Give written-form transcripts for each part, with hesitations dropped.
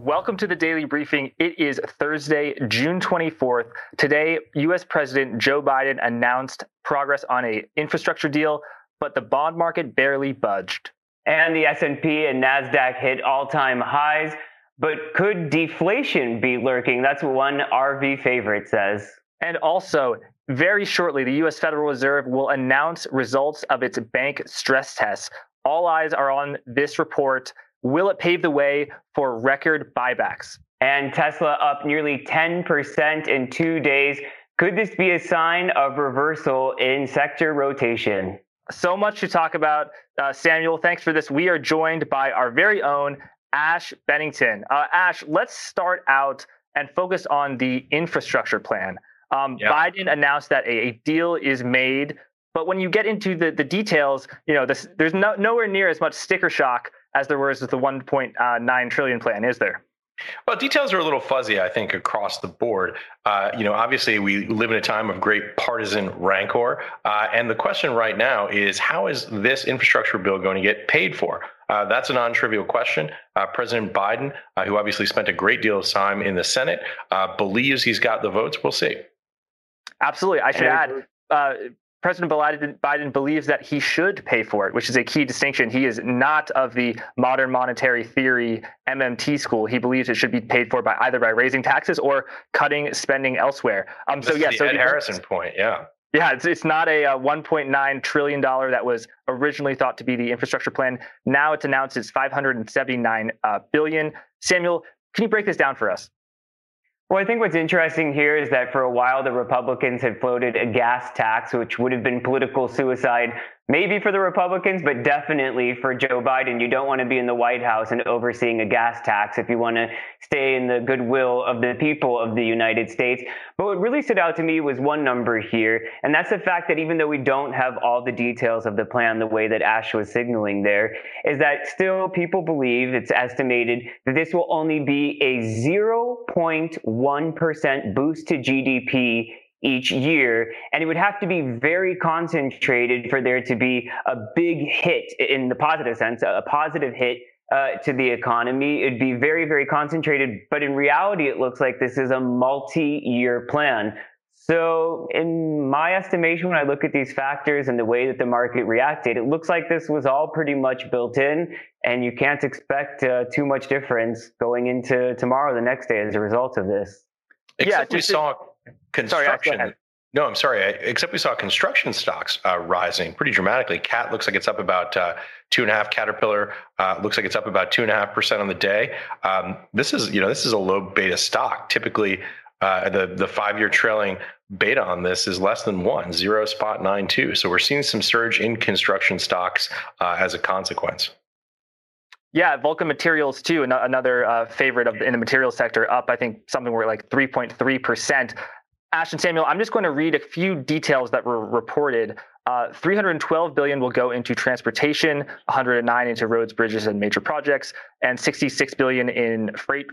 Welcome to the Daily Briefing. It is Thursday, June 24th. Today, U.S. President Joe Biden announced progress on an infrastructure deal, but the bond market barely budged. And the S&P and NASDAQ hit all-time highs, but could deflation be lurking? That's what one RV favorite says. And also, very shortly, the U.S. Federal Reserve will announce results of its bank stress tests. All eyes are on this report. Will it pave the way for record buybacks? And Tesla up nearly 10% in 2 days. Could this be a sign of reversal in sector rotation? So much to talk about. Samuel, thanks for this. We are joined by our very own Ash Bennington. Ash, let's start out and focus on the infrastructure plan. Biden announced that a deal is made, but when you get into the details, you know, there's nowhere near as much sticker shock as there was with the $1.9 trillion plan, is there? Well, details are a little fuzzy, I think, across the board. Obviously, we live in a time of great partisan rancor. And the question right now is, how is this infrastructure bill going to get paid for? That's a non-trivial question. President Biden, who obviously spent a great deal of time in the Senate, believes he's got the votes. We'll see. Absolutely. I should add, President Biden believes that he should pay for it, which is a key distinction. He is not of the modern monetary theory MMT school. He believes it should be paid for by either by raising taxes or cutting spending elsewhere. Ed Harrison point. Yeah. It's not a $1.9 trillion that was originally thought to be the infrastructure plan. Now it's announced it's $579 billion. Samuel, can you break this down for us? Well, I think what's interesting here is that for a while, the Republicans had floated a gas tax, which would have been political suicide, maybe for the Republicans, but definitely for Joe Biden. You don't want to be in the White House and overseeing a gas tax if you want to stay in the goodwill of the people of the United States. But what really stood out to me was one number here, and that's the fact that even though we don't have all the details of the plan the way that Ash was signaling there, is that still people believe, it's estimated, that this will only be a 0.1% boost to GDP each year, and it would have to be very concentrated for there to be a big hit in the positive sense, a positive hit to the economy. It'd be very, very concentrated, but in reality, it looks like this is a multi-year plan. So in my estimation, when I look at these factors and the way that the market reacted, it looks like this was all pretty much built in, and you can't expect too much difference going into tomorrow, the next day, as a result of this. Except we saw construction. Except we saw construction stocks rising pretty dramatically. Cat looks like it's up about 2.5%. Caterpillar looks like it's up about 2.5% on the day. This is a low beta stock. Typically, the 5-year trailing beta on this is less than 0.92. So we're seeing some surge in construction stocks as a consequence. Yeah, Vulcan Materials, too, another favorite in the materials sector, up, I think, something where like 3.3%. Ash and Samuel, I'm just going to read a few details that were reported. $312 billion will go into transportation, $109 into roads, bridges, and major projects, and $66 billion in freight,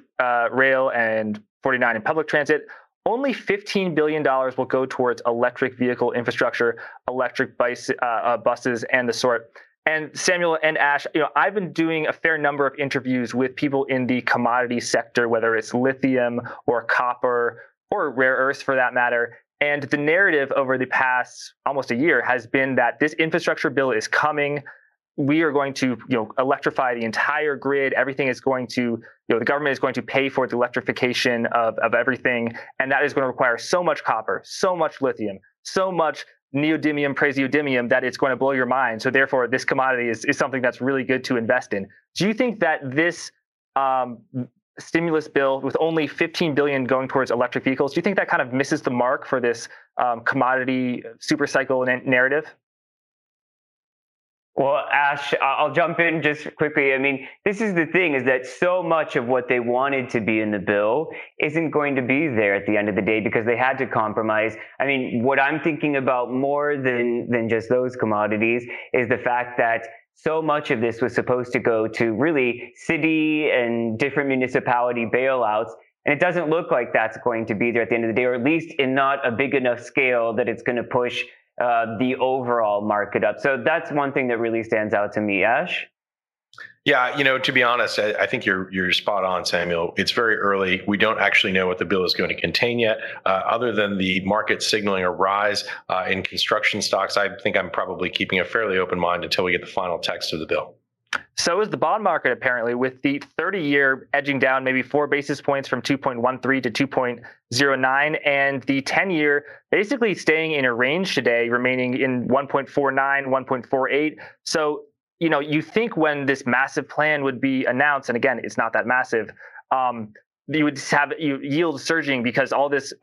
rail, and $49 in public transit. Only $15 billion will go towards electric vehicle infrastructure, electric buses, and the sort. And Samuel and Ash, I've been doing a fair number of interviews with people in the commodity sector, whether it's lithium or copper or rare earths for that matter. And the narrative over the past almost a year has been that this infrastructure bill is coming. We are going to, electrify the entire grid. Everything is going to, the government is going to pay for the electrification of everything. And that is going to require so much copper, so much lithium, so much neodymium, praseodymium, that it's going to blow your mind. So therefore, this commodity is something that's really good to invest in. Do you think that this stimulus bill with only $15 billion going towards electric vehicles. Do you think that kind of misses the mark for this commodity super cycle narrative? Well, Ash, I'll jump in just quickly. I mean, this is the thing, is that so much of what they wanted to be in the bill isn't going to be there at the end of the day because they had to compromise. I mean, what I'm thinking about more than just those commodities is the fact that so much of this was supposed to go to really city and different municipality bailouts. And it doesn't look like that's going to be there at the end of the day, or at least in not a big enough scale that it's going to push the overall market up. So that's one thing that really stands out to me, Ash. Yeah, you know, to be honest, I think you're spot on, Samuel. It's very early. We don't actually know what the bill is going to contain yet, other than the market signaling a rise in construction stocks. I think I'm probably keeping a fairly open mind until we get the final text of the bill. So is the bond market, apparently, with the 30-year edging down maybe 4 basis points from 2.13 to 2.09, and the 10-year basically staying in a range today, remaining in 1.49, 1.48. So, you know, you think when this massive plan would be announced, and again, it's not that massive, you would have yield surging because all this,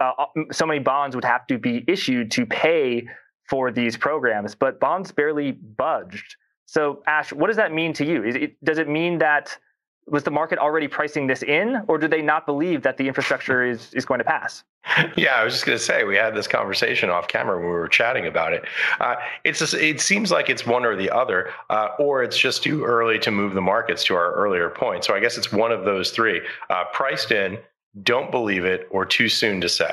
so many bonds would have to be issued to pay for these programs, but bonds barely budged. So, Ash, what does that mean to you? Does it mean that was the market already pricing this in, or do they not believe that the infrastructure is going to pass? Yeah, I was just going to say, we had this conversation off camera when we were chatting about it. It seems like it's one or the other, or it's just too early to move the markets to our earlier point. So I guess it's one of those three, priced in, don't believe it, or too soon to say.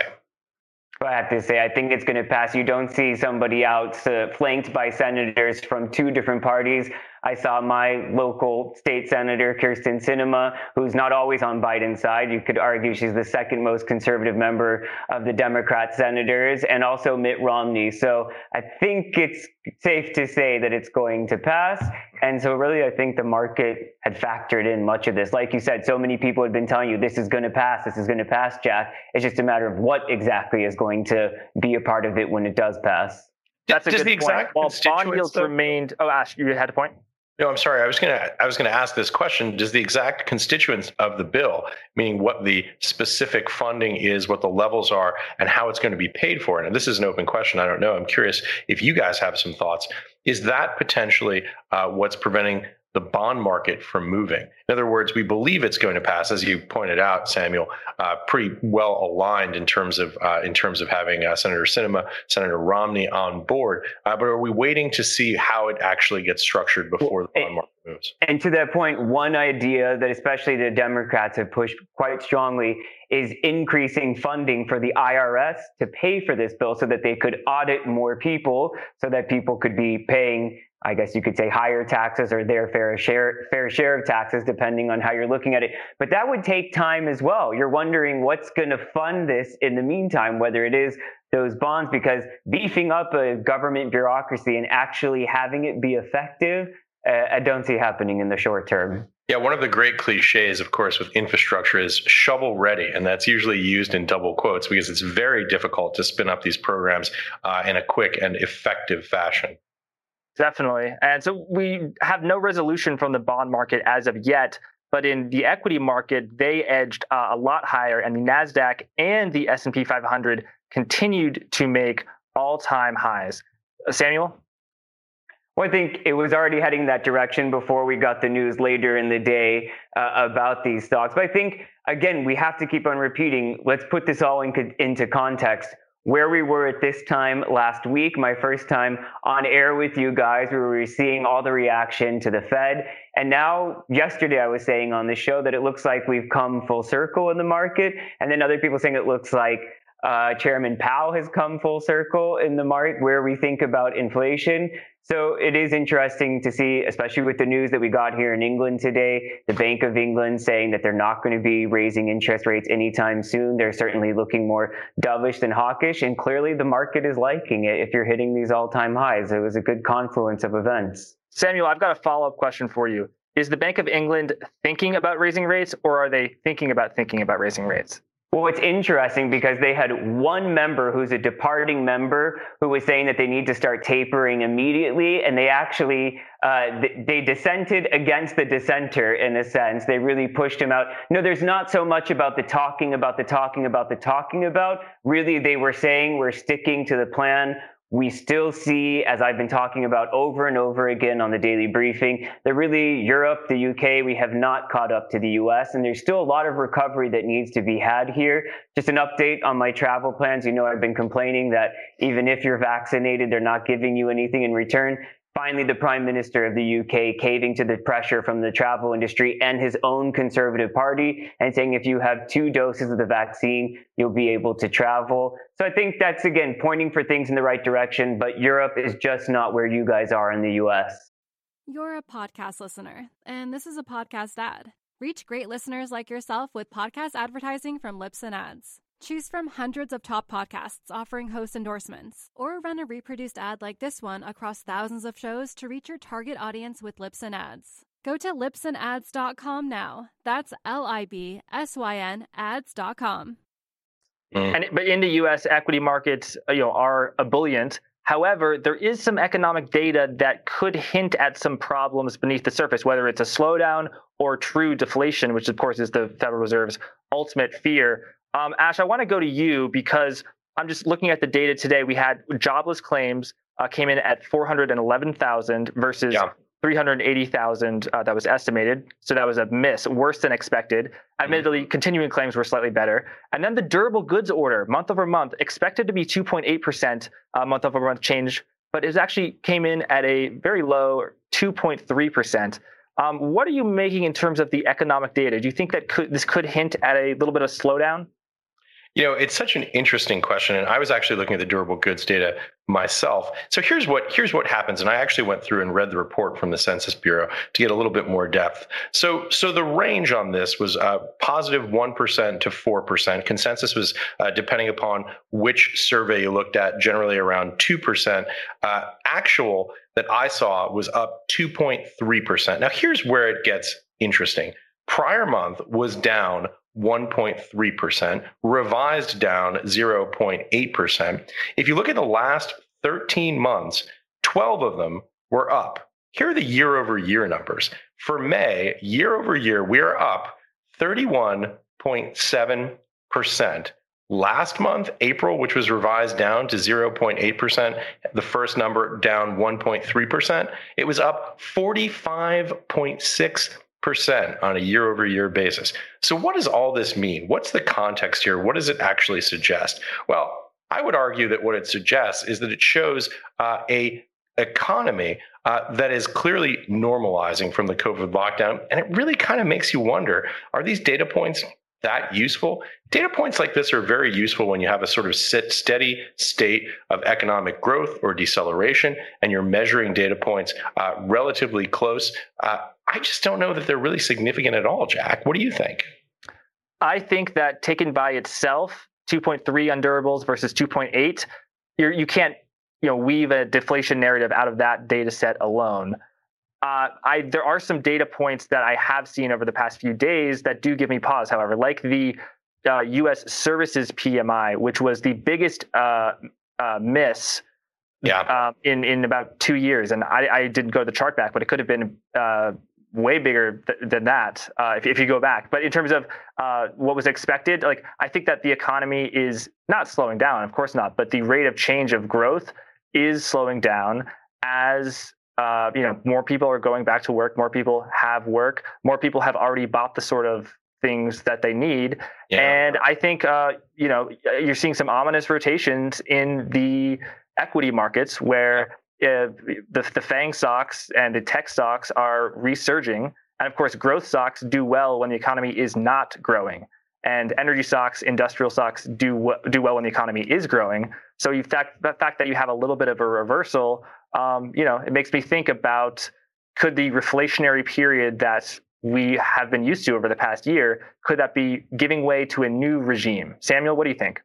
I have to say, I think it's going to pass. You don't see somebody out flanked by senators from two different parties. I saw my local state senator, Kirsten Sinema, who's not always on Biden's side. You could argue she's the second most conservative member of the Democrat senators, and also Mitt Romney. So I think it's safe to say that it's going to pass. And so really, I think the market had factored in much of this. Like you said, so many people had been telling you, this is going to pass. This is going to pass, Jack. It's just a matter of what exactly is going to be a part of it when it does pass. That's a good point. While bond yields remained... Oh, Ash, you had a point? No, I'm sorry. I was going to ask this question. Does the exact constituents of the bill, meaning what the specific funding is, what the levels are, and how it's going to be paid for? And this is an open question. I don't know. I'm curious if you guys have some thoughts. Is that potentially what's preventing the bond market from moving? In other words, we believe it's going to pass, as you pointed out, Samuel, pretty well aligned in terms of having Senator Sinema, Senator Romney on board. But are we waiting to see how it actually gets structured before the bond market moves? And to that point, one idea that especially the Democrats have pushed quite strongly is increasing funding for the IRS to pay for this bill so that they could audit more people, so that people could be paying, I guess you could say, higher taxes or their fair share of taxes, depending on how you're looking at it. But that would take time as well. You're wondering what's going to fund this in the meantime, whether it is those bonds, because beefing up a government bureaucracy and actually having it be effective, I don't see happening in the short term. Yeah, one of the great cliches, of course, with infrastructure is shovel ready, and that's usually used in double quotes because it's very difficult to spin up these programs in a quick and effective fashion. Definitely. And so we have no resolution from the bond market as of yet, but in the equity market, they edged a lot higher, and the NASDAQ and the S&P 500 continued to make all-time highs. Samuel? Well, I think it was already heading that direction before we got the news later in the day about these stocks. But I think, again, we have to keep on repeating, let's put this all into context. Where we were at this time last week, my first time on air with you guys, we were seeing all the reaction to the Fed. And now, yesterday, I was saying on the show that it looks like we've come full circle in the market. And then other people saying it looks like Chairman Powell has come full circle in the market where we think about inflation. So it is interesting to see, especially with the news that we got here in England today, the Bank of England saying that they're not going to be raising interest rates anytime soon. They're certainly looking more dovish than hawkish, and clearly the market is liking it if you're hitting these all-time highs. It was a good confluence of events. Samuel, I've got a follow-up question for you. Is the Bank of England thinking about raising rates, or are they thinking about raising rates? Well, it's interesting because they had one member who's a departing member who was saying that they need to start tapering immediately. And they actually, they dissented against the dissenter in a sense. They really pushed him out. No, there's not so much about the talking about the talking about the talking about. Really, they were saying we're sticking to the plan. We still see, as I've been talking about over and over again on the daily briefing, that really Europe, the UK, we have not caught up to the US, and there's still a lot of recovery that needs to be had here. Just an update on my travel plans. You know, I've been complaining that even if you're vaccinated, they're not giving you anything in return. Finally, the Prime Minister of the UK caving to the pressure from the travel industry and his own Conservative Party and saying if you have 2 doses of the vaccine, you'll be able to travel. So I think that's, again, pointing for things in the right direction, but Europe is just not where you guys are in the US. You're a podcast listener, and this is a podcast ad. Reach great listeners like yourself with podcast advertising from Libsyn Ads. Choose from hundreds of top podcasts offering host endorsements, or run a reproduced ad like this one across thousands of shows to reach your target audience with Libsyn Ads. Go to libsynads.com now. That's LIBSYN ads.com. But in the U.S., equity markets, are ebullient. However, there is some economic data that could hint at some problems beneath the surface, whether it's a slowdown or true deflation, which of course is the Federal Reserve's ultimate fear. Ash, I want to go to you because I'm just looking at the data today. We had jobless claims came in at 411,000 versus 380,000 that was estimated. So that was a miss, worse than expected. Admittedly, continuing claims were slightly better. And then the durable goods order, month over month, expected to be 2.8% month over month change, but it actually came in at a very low 2.3%. What are you making in terms of the economic data? Do you think that this could hint at a little bit of slowdown? It's such an interesting question, and I was actually looking at the durable goods data myself. So here's what happens, and I actually went through and read the report from the Census Bureau to get a little bit more depth. So the range on this was positive 1% to 4%. Consensus was, depending upon which survey you looked at, generally around 2%. Actual that I saw was up 2.3%. Now here's where it gets interesting. Prior month was down 1.3%, revised down 0.8%. If you look at the last 13 months, 12 of them were up. Here are the year-over-year numbers. For May, year-over-year, we are up 31.7%. Last month, April, which was revised down to 0.8%, the first number down 1.3%, it was up 45.6% on a year-over-year basis. So what does all this mean? What's the context here? What does it actually suggest? Well, I would argue that what it suggests is that it shows a economy that is clearly normalizing from the COVID lockdown. And it really kind of makes you wonder, are these data points that useful? Data points like this are very useful when you have a sort of steady state of economic growth or deceleration, and you're measuring data points relatively close. I just don't know that they're really significant at all, Jack. What do you think? I think that taken by itself, 2.3 on durables versus 2.8, you can't weave a deflation narrative out of that data set alone. There are some data points that I have seen over the past few days that do give me pause, however, like the U.S. services PMI, which was the biggest miss in about 2 years. And I didn't go to the chart back, but it could have been way bigger than that if you go back. But in terms of what was expected, I think that the economy is not slowing down, of course not, but the rate of change of growth is slowing down as more people are going back to work. More people have work. More people have already bought the sort of things that they need. Yeah. And I think, you're seeing some ominous rotations in the equity markets where the FAANG stocks and the tech stocks are resurging. And of course, growth stocks do well when the economy is not growing. And energy stocks, industrial stocks do well when the economy is growing. So the fact that you have a little bit of a reversal, it makes me think about could the reflationary period that we have been used to over the past year, could that be giving way to a new regime? Samuel, what do you think?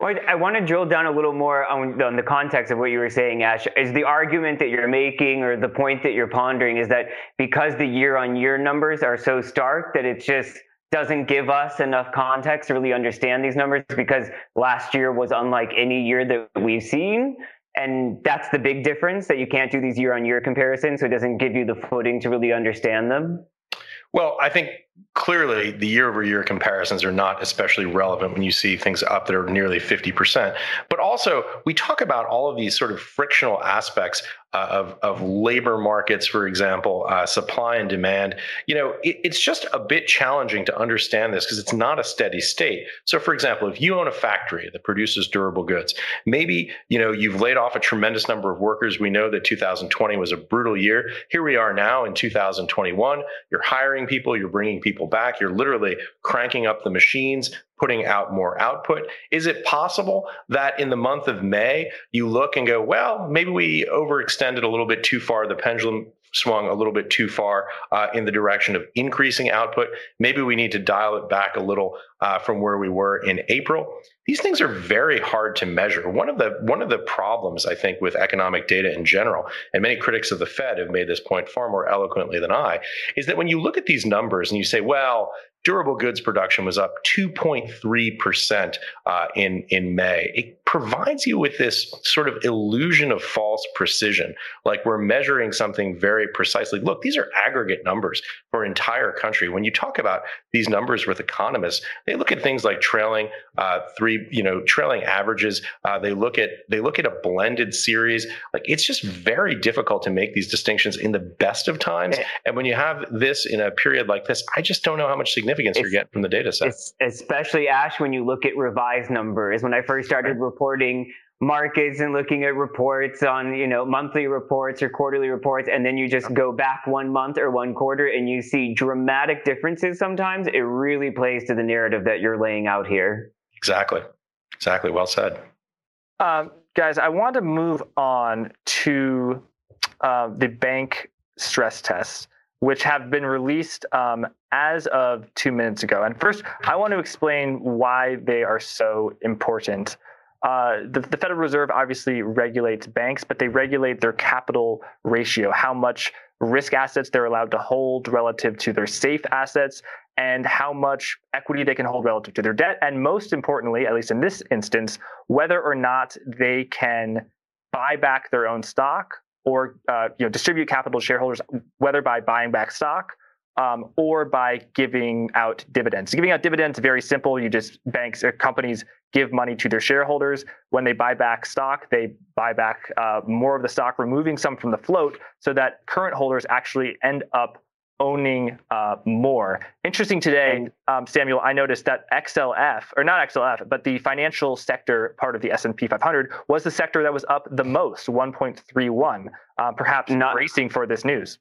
Well, I want to drill down a little more on the context of what you were saying, Ash. Is the argument that you're making or the point that you're pondering is that because the year-on-year numbers are so stark that it's just doesn't give us enough context to really understand these numbers, because last year was unlike any year that we've seen. And that's the big difference, that you can't do these year-on-year comparisons, so it doesn't give you the footing to really understand them. Well, I think clearly the year-over-year comparisons are not especially relevant when you see things up that are nearly 50%. But also, we talk about all of these sort of frictional aspects of labor markets, for example, supply and demand. You know, it's just a bit challenging to understand this because it's not a steady state. So, for example, if you own a factory that produces durable goods, maybe, you know, you've laid off a tremendous number of workers. We know that 2020 was a brutal year. Here we are now in 2021. You're hiring people. You're bringing people back. You're literally cranking up the machines, putting out more output. Is it possible that in the month of May, you look and go, well, maybe we overextended a little bit too far, the pendulum swung a little bit too far in the direction of increasing output. Maybe we need to dial it back a little from where we were in April. These things are very hard to measure. One of the problems, I think, with economic data in general, and many critics of the Fed have made this point far more eloquently than I, is that when you look at these numbers and you say, well, durable goods production was up 2.3% in May. It provides you with this sort of illusion of false precision, like we're measuring something very precisely. Look, these are aggregate numbers for an entire country. When you talk about these numbers with economists, they look at things like trailing averages. They look at a blended series. Like, it's just very difficult to make these distinctions in the best of times. And when you have this in a period like this, I just don't know how much significance you're getting from the data set. Especially, Ash, when you look at revised numbers. When I first started reporting markets and looking at reports on, you know, monthly reports or quarterly reports, and then you just go back 1 month or one quarter and you see dramatic differences sometimes, it really plays to the narrative that you're laying out here. Exactly. Exactly. Well said. Guys, I want to move on to the bank stress tests, which have been released as of 2 minutes ago. And first, I want to explain why they are so important. The Federal Reserve obviously regulates banks, but they regulate their capital ratio, how much risk assets they're allowed to hold relative to their safe assets, and how much equity they can hold relative to their debt. And most importantly, at least in this instance, whether or not they can buy back their own stock or distribute capital to shareholders, whether by buying back stock or by giving out dividends. Giving out dividends is very simple. You just companies give money to their shareholders. When they buy back stock, they buy back more of the stock, removing some from the float, so that current holders actually end up owning more. Interesting today, Samuel, I noticed that not XLF, but the financial sector part of the S&P 500 was the sector that was up the most, 1.31, perhaps not bracing for this news.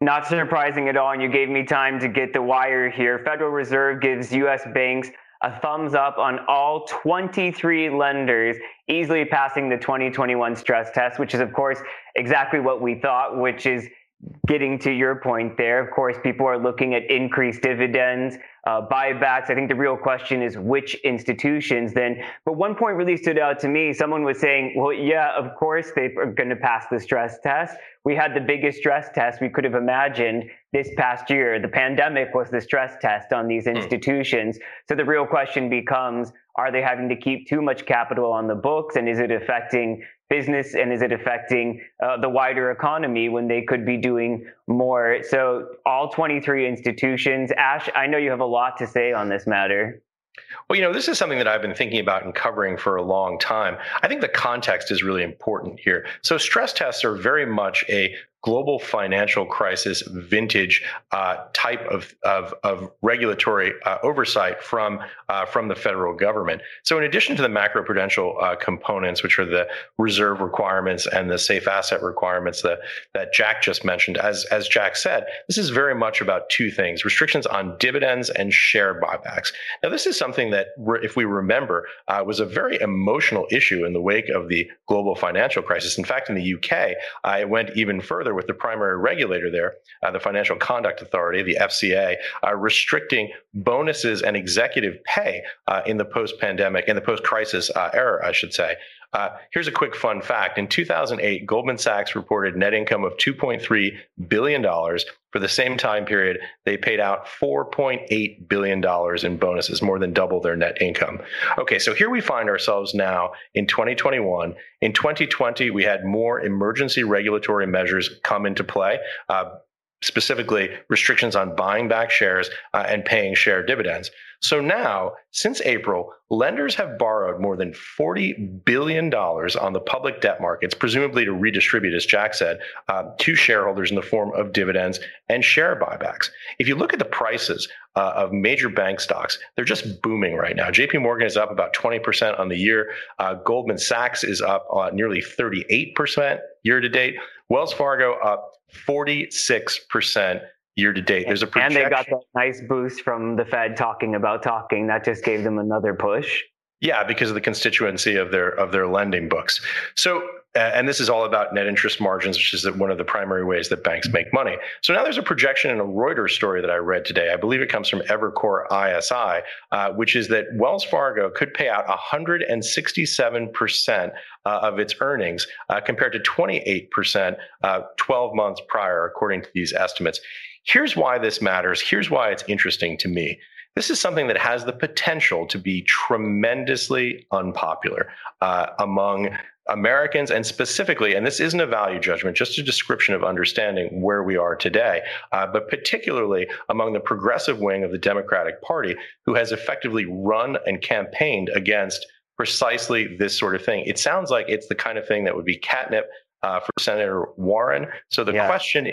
Not surprising at all, and you gave me time to get the wire here. Federal Reserve gives U.S. banks a thumbs up on all 23 lenders, easily passing the 2021 stress test, which is, of course, exactly what we thought, which is getting to your point there. Of course, people are looking at increased dividends, buybacks. I think the real question is which institutions then. But one point really stood out to me. Someone was saying, well, yeah, of course, they are going to pass the stress test. We had the biggest stress test we could have imagined this past year. The pandemic was the stress test on these institutions. So the real question becomes, are they having to keep too much capital on the books? And is it affecting business, and is it affecting the wider economy when they could be doing more? So all 23 institutions. Ash, I know you have a lot to say on this matter. Well, you know, this is something that I've been thinking about and covering for a long time. I think the context is really important here. So stress tests are very much a global financial crisis vintage type of regulatory oversight from the federal government. So in addition to the macroprudential components, which are the reserve requirements and the safe asset requirements that Jack just mentioned, as Jack said, this is very much about two things: restrictions on dividends and share buybacks. Now, this is something that, if we remember, was a very emotional issue in the wake of the global financial crisis. In fact, in the UK, it went even further, with the primary regulator there, the Financial Conduct Authority, the FCA, restricting bonuses and executive pay in the post-pandemic, in the post-crisis era, I should say. Here's a quick fun fact. In 2008, Goldman Sachs reported net income of $2.3 billion For the same time period, they paid out $4.8 billion in bonuses, more than double their net income. Okay, so here we find ourselves now in 2021. In 2020, we had more emergency regulatory measures come into play, specifically restrictions on buying back shares and paying share dividends. So now, since April, lenders have borrowed more than $40 billion on the public debt markets, presumably to redistribute, as Jack said, to shareholders in the form of dividends and share buybacks. If you look at the prices of major bank stocks, they're just booming right now. JP Morgan is up about 20% on the year. Goldman Sachs is up nearly 38% year to date. Wells Fargo up 46%. Year to date. There's a projection. And they got that nice boost from the Fed talking about talking. That just gave them another push. Yeah, because of the constituency of their lending books. So, and this is all about net interest margins, which is one of the primary ways that banks make money. So now there's a projection in a Reuters story that I read today. I believe it comes from Evercore ISI, which is that Wells Fargo could pay out 167% of its earnings compared to 28% 12 months prior, according to these estimates. Here's why this matters. Here's why it's interesting to me. This is something that has the potential to be tremendously unpopular among Americans, and specifically, and this isn't a value judgment, just a description of understanding where we are today, but particularly among the progressive wing of the Democratic Party, who has effectively run and campaigned against precisely this sort of thing. It sounds like it's the kind of thing that would be catnip for Senator Warren. So the question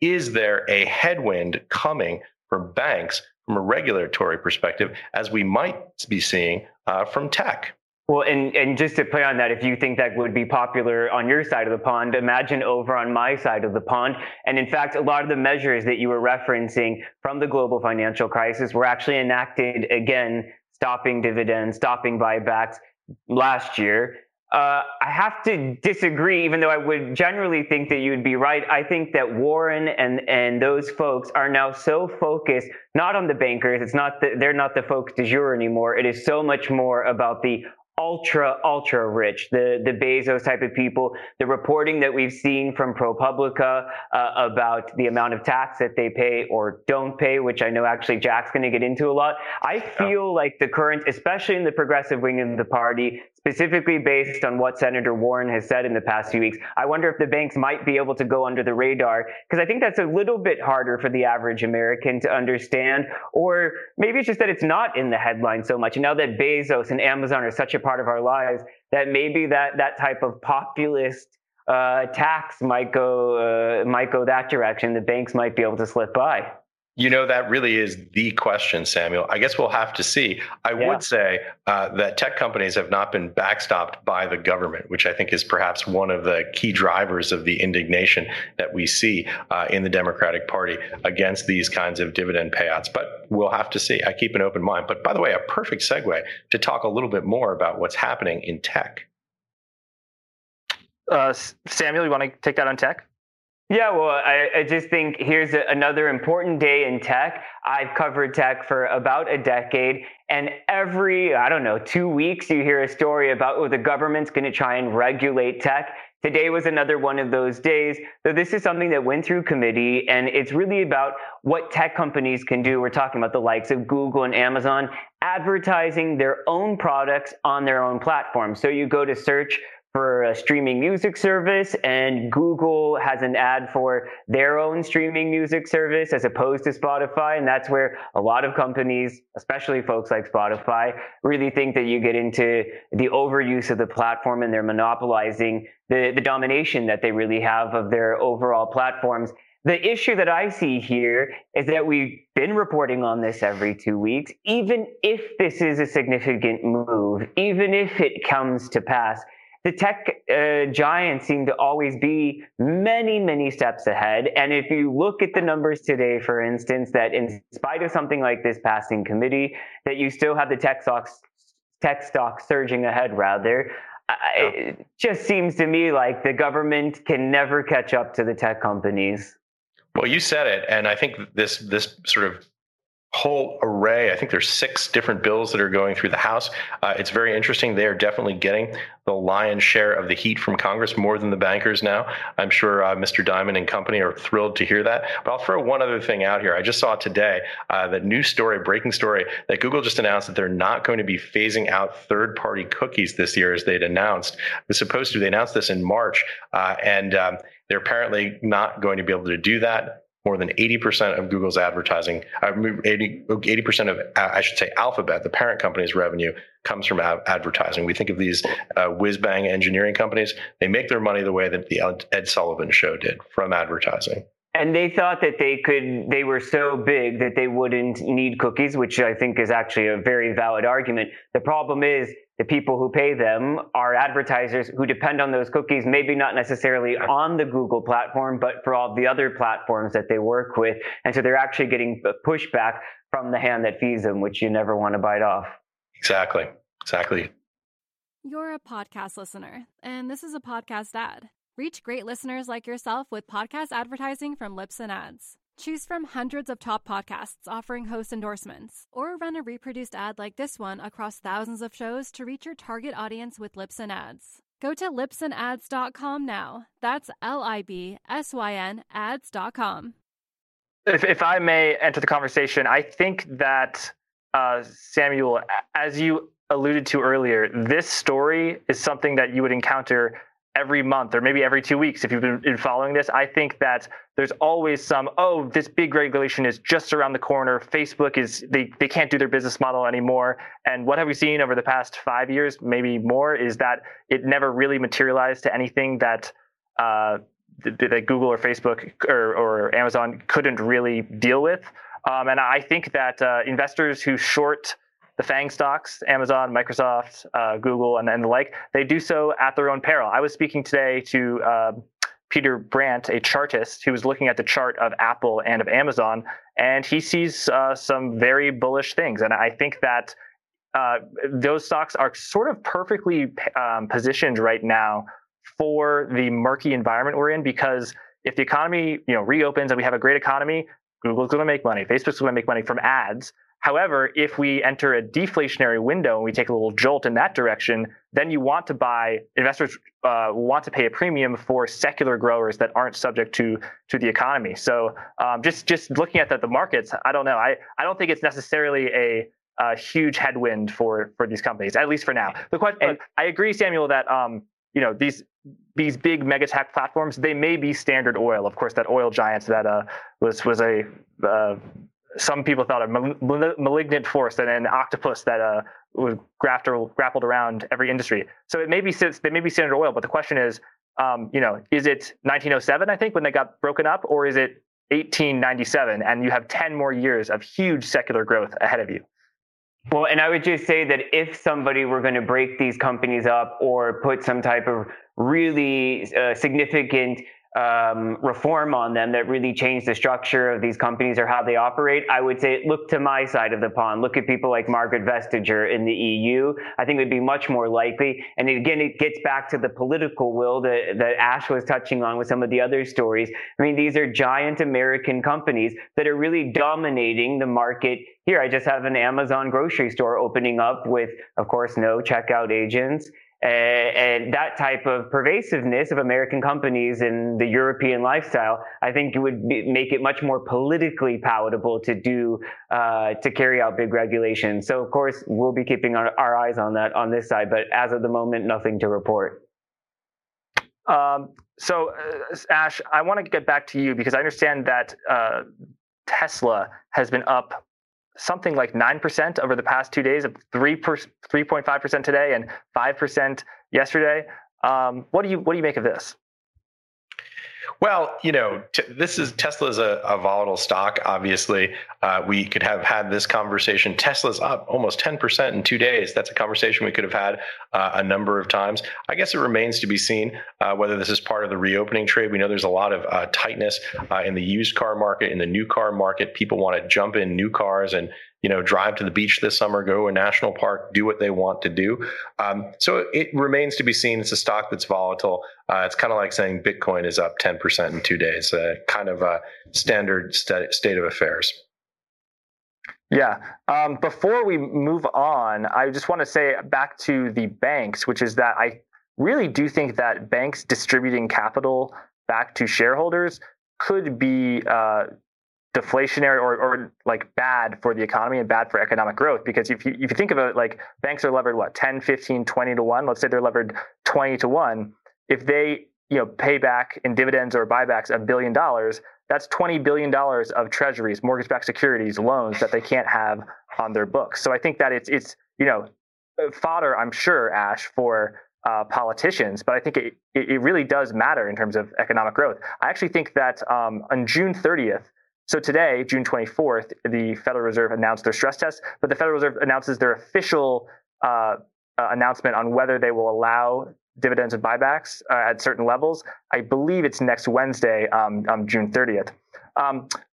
is there a headwind coming for banks from a regulatory perspective, as we might be seeing from tech? Well, and just to play on that, if you think that would be popular on your side of the pond, imagine over on my side of the pond. And in fact, a lot of the measures that you were referencing from the global financial crisis were actually enacted again, stopping dividends, stopping buybacks last year. I have to disagree, even though I would generally think that you'd be right. I think that Warren and those folks are now so focused, not on the bankers. It's not that they're not the folks du jour anymore. It is so much more about the ultra rich, the Bezos type of people. The reporting that we've seen from ProPublica about the amount of tax that they pay or don't pay, which I know actually Jack's going to get into a lot. I feel like the current, especially in the progressive wing of the party, specifically based on what Senator Warren has said in the past few weeks, I wonder if the banks might be able to go under the radar, because I think that's a little bit harder for the average American to understand. Or maybe it's just that it's not in the headline so much. And now that Bezos and Amazon are such a part of our lives, that maybe that type of populist tax might go that direction. The banks might be able to slip by. You know, that really is the question, Samuel. I guess we'll have to see. I would say that tech companies have not been backstopped by the government, which I think is perhaps one of the key drivers of the indignation that we see in the Democratic Party against these kinds of dividend payouts. But we'll have to see. I keep an open mind. But by the way, a perfect segue to talk a little bit more about what's happening in tech. Samuel, you want to take that on tech? Yeah, well, I just think here's another important day in tech. I've covered tech for about a decade, and every, 2 weeks, you hear a story about, the government's going to try and regulate tech. Today was another one of those days. So this is something that went through committee, and it's really about what tech companies can do. We're talking about the likes of Google and Amazon advertising their own products on their own platform. So you go to search for a streaming music service, and Google has an ad for their own streaming music service as opposed to Spotify. And that's where a lot of companies, especially folks like Spotify, really think that you get into the overuse of the platform, and they're monopolizing the domination that they really have of their overall platforms. The issue that I see here is that we've been reporting on this every 2 weeks. Even if this is a significant move, even if it comes to pass, the tech giants seem to always be many, many steps ahead. And if you look at the numbers today, for instance, that in spite of something like this passing committee, that you still have the tech stocks surging ahead, rather. It just seems to me like the government can never catch up to the tech companies. Well, you said it. And I think this sort of whole array. I think there's 6 different bills that are going through the House. It's very interesting. They are definitely getting the lion's share of the heat from Congress, more than the bankers now. I'm sure Mr. Dimon and company are thrilled to hear that. But I'll throw one other thing out here. I just saw today the new story, breaking story, that Google just announced that they're not going to be phasing out third-party cookies this year, as they'd announced. They're supposed to. They announced this in March, and they're apparently not going to be able to do that. More than 80% of Google's advertising, 80% of, I should say, Alphabet, the parent company's revenue, comes from advertising. We think of these whiz-bang engineering companies. They make their money the way that the Ed Sullivan Show did, from advertising. And they thought that they were so big that they wouldn't need cookies, which I think is actually a very valid argument. The problem is the people who pay them are advertisers who depend on those cookies, maybe not necessarily on the Google platform, but for all the other platforms that they work with. And so they're actually getting pushback from the hand that feeds them, which you never want to bite off. Exactly. Exactly. You're a podcast listener, and this is a podcast ad. Reach great listeners like yourself with podcast advertising from Libsyn Ads. Choose from hundreds of top podcasts offering host endorsements, or run a reproduced ad like this one across thousands of shows to reach your target audience with Libsyn Ads. Go to libsynads.com now. That's LIBSYN ads.com. If I may enter the conversation, I think that, Samuel, as you alluded to earlier, this story is something that you would encounter every month, or maybe every 2 weeks, if you've been following this. I think that there's always some, oh, this big regulation is just around the corner. Facebook is, they can't do their business model anymore. And what have we seen over the past 5 years, maybe more, is that it never really materialized to anything that that Google or Facebook or Amazon couldn't really deal with. And I think that investors who short the FAANG stocks, Amazon, Microsoft, Google, and the like, they do so at their own peril. I was speaking today to Peter Brandt, a chartist, who was looking at the chart of Apple and of Amazon, and he sees some very bullish things. And I think that those stocks are sort of perfectly positioned right now for the murky environment we're in, because if the economy, reopens and we have a great economy, Google's going to make money, Facebook's going to make money from ads. However, if we enter a deflationary window and we take a little jolt in that direction, then you want to buy, investors want to pay a premium for secular growers that aren't subject to the economy. So just looking at the markets, I don't know. I don't think it's necessarily a huge headwind for these companies, at least for now. The question, I agree, Samuel, that these big mega tech platforms, they may be Standard Oil. Of course, that oil giant that was a... some people thought a malignant force and an octopus that would grappled around every industry. So it may be, they may be Standard Oil, but the question is, is it 1907, I think, when they got broken up, or is it 1897? And you have 10 more years of huge secular growth ahead of you. Well, and I would just say that if somebody were going to break these companies up or put some type of really significant reform on them that really changed the structure of these companies or how they operate, I would say look to my side of the pond. Look at people like Margaret Vestager in the EU. I think it would be much more likely. And again, it gets back to the political will that Ash was touching on with some of the other stories. I mean, these are giant American companies that are really dominating the market here. I just have an Amazon grocery store opening up with, of course, no checkout agents. And that type of pervasiveness of American companies in the European lifestyle, I think it would make it much more politically palatable to do, to carry out big regulations. So, of course, we'll be keeping our eyes on that on this side, but as of the moment, nothing to report. So, Ash, I want to get back to you because I understand that Tesla has been up something like 9% over the past 2 days, 3.5% today and 5% yesterday. What do you make of this? Well, Tesla's a volatile stock. Obviously, we could have had this conversation. Tesla's up almost 10% in 2 days. That's a conversation we could have had a number of times. I guess it remains to be seen whether this is part of the reopening trade. We know there's a lot of tightness in the used car market, in the new car market. People want to jump in new cars and drive to the beach this summer, go to a national park, do what they want to do. So it remains to be seen. It's a stock that's volatile. It's kind of like saying Bitcoin is up 10% in 2 days, kind of a standard state of affairs. Yeah. Before we move on, I just want to say back to the banks, which is that I really do think that banks distributing capital back to shareholders could be deflationary or like bad for the economy and bad for economic growth. Because if you think about it, like banks are levered, what, 10, 15, 20 to 1? Let's say they're levered 20 to 1. If they pay back in dividends or buybacks $1 billion, that's $20 billion of treasuries, mortgage-backed securities, loans that they can't have on their books. So I think that it's fodder, I'm sure, Ash, for politicians, but I think it really does matter in terms of economic growth. I actually think that on June 30th, so today, June 24th, the Federal Reserve announced their stress test, but the Federal Reserve announces their official announcement on whether they will allow dividends and buybacks at certain levels. I believe it's next Wednesday, June 30th.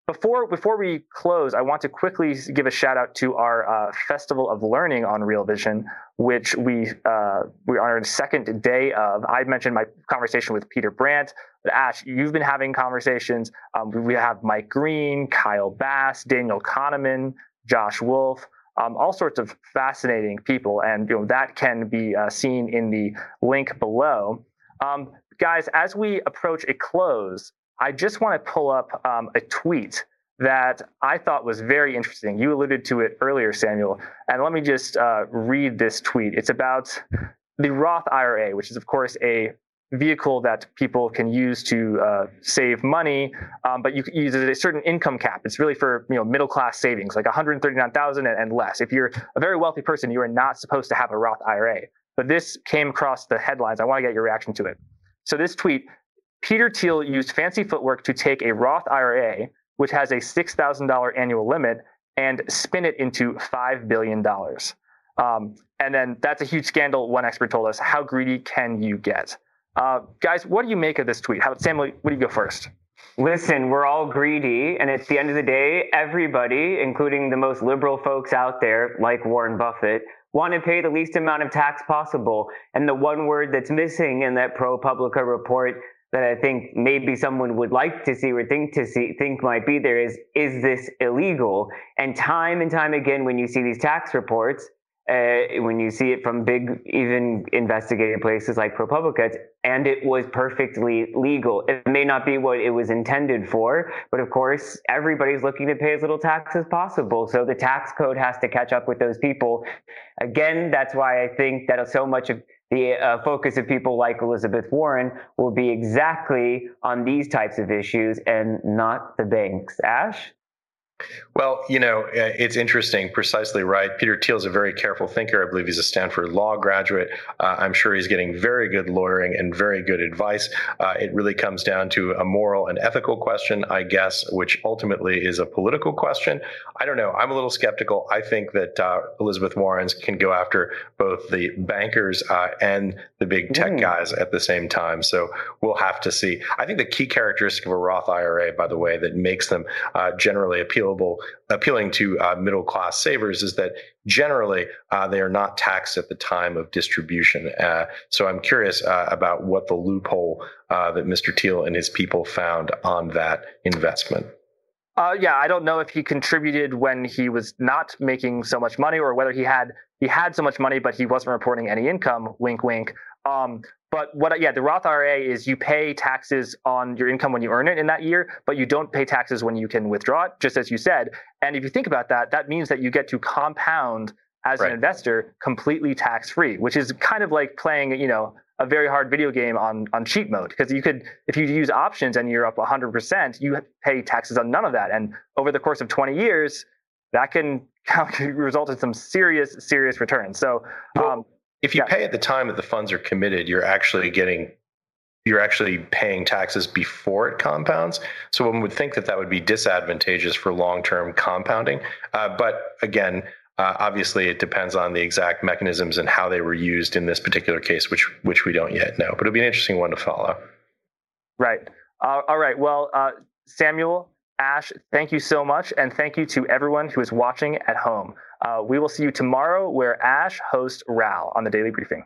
Before we close, I want to quickly give a shout out to our Festival of Learning on Real Vision, which we are on the second day of. I mentioned my conversation with Peter Brandt. But Ash, you've been having conversations. We have Mike Green, Kyle Bass, Daniel Kahneman, Josh Wolf. All sorts of fascinating people, and that can be seen in the link below. Guys, as we approach a close, I just want to pull up a tweet that I thought was very interesting. You alluded to it earlier, Samuel, and let me just read this tweet. It's about the Roth IRA, which is, of course, a vehicle that people can use to save money, but you can use it at a certain income cap. It's really for middle class savings, like $139,000 and less. If you're a very wealthy person, you are not supposed to have a Roth IRA. But this came across the headlines. I want to get your reaction to it. So this tweet: Peter Thiel used fancy footwork to take a Roth IRA, which has a $6,000 annual limit, and spin it into $5 billion. And then that's a huge scandal. One expert told us, how greedy can you get? Guys, what do you make of this tweet? Sam, what do you go first? Listen, we're all greedy, and at the end of the day, everybody, including the most liberal folks out there, like Warren Buffett, want to pay the least amount of tax possible. And the one word that's missing in that ProPublica report that I think maybe someone would like to see or think might be there is this illegal? And time again, when you see these tax reports, when you see it from big, even investigated places like ProPublica, and it was perfectly legal. It may not be what it was intended for, but of course, everybody's looking to pay as little tax as possible. So the tax code has to catch up with those people. Again, that's why I think that so much of the focus of people like Elizabeth Warren will be exactly on these types of issues and not the banks. Ash? Well, it's interesting. Precisely right. Peter Thiel is a very careful thinker. I believe he's a Stanford Law graduate. I'm sure he's getting very good lawyering and very good advice. It really comes down to a moral and ethical question, I guess, which ultimately is a political question. I don't know. I'm a little skeptical. I think that Elizabeth Warren can go after both the bankers and the big tech guys at the same time. So we'll have to see. I think the key characteristic of a Roth IRA, by the way, that makes them generally appealing to middle-class savers is that generally they are not taxed at the time of distribution. So I'm curious about what the loophole that Mr. Thiel and his people found on that investment. Yeah, I don't know if he contributed when he was not making so much money or whether he had so much money, but he wasn't reporting any income, wink, wink. But the Roth IRA is you pay taxes on your income when you earn it in that year, but you don't pay taxes when you can withdraw it, just as you said. And if you think about that, that means that you get to compound as an investor completely tax-free, which is kind of like playing, a very hard video game on cheat mode, because you could, if you use options and you're up 100%, you pay taxes on none of that. And over the course of 20 years, that can result in some serious, serious returns. So, if you pay at the time that the funds are committed, you're actually paying taxes before it compounds. So one would think that would be disadvantageous for long-term compounding. But again, obviously, it depends on the exact mechanisms and how they were used in this particular case, which we don't yet know. But it'll be an interesting one to follow. Right. All right. Well, Samuel, Ash, thank you so much. And thank you to everyone who is watching at home. We will see you tomorrow where Ash hosts RAL on the Daily Briefing.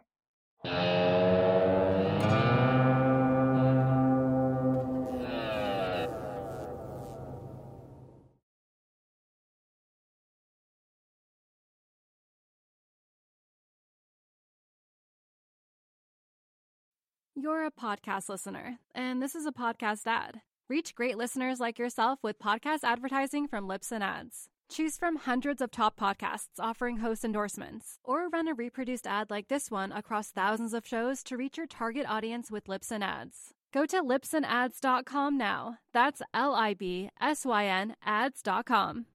You're a podcast listener, and this is a podcast ad. Reach great listeners like yourself with podcast advertising from Libsyn Ads. Choose from hundreds of top podcasts offering host endorsements, or run a reproduced ad like this one across thousands of shows to reach your target audience with Libsyn Ads. Go to libsynads.com now. That's LIBSYN ads.com.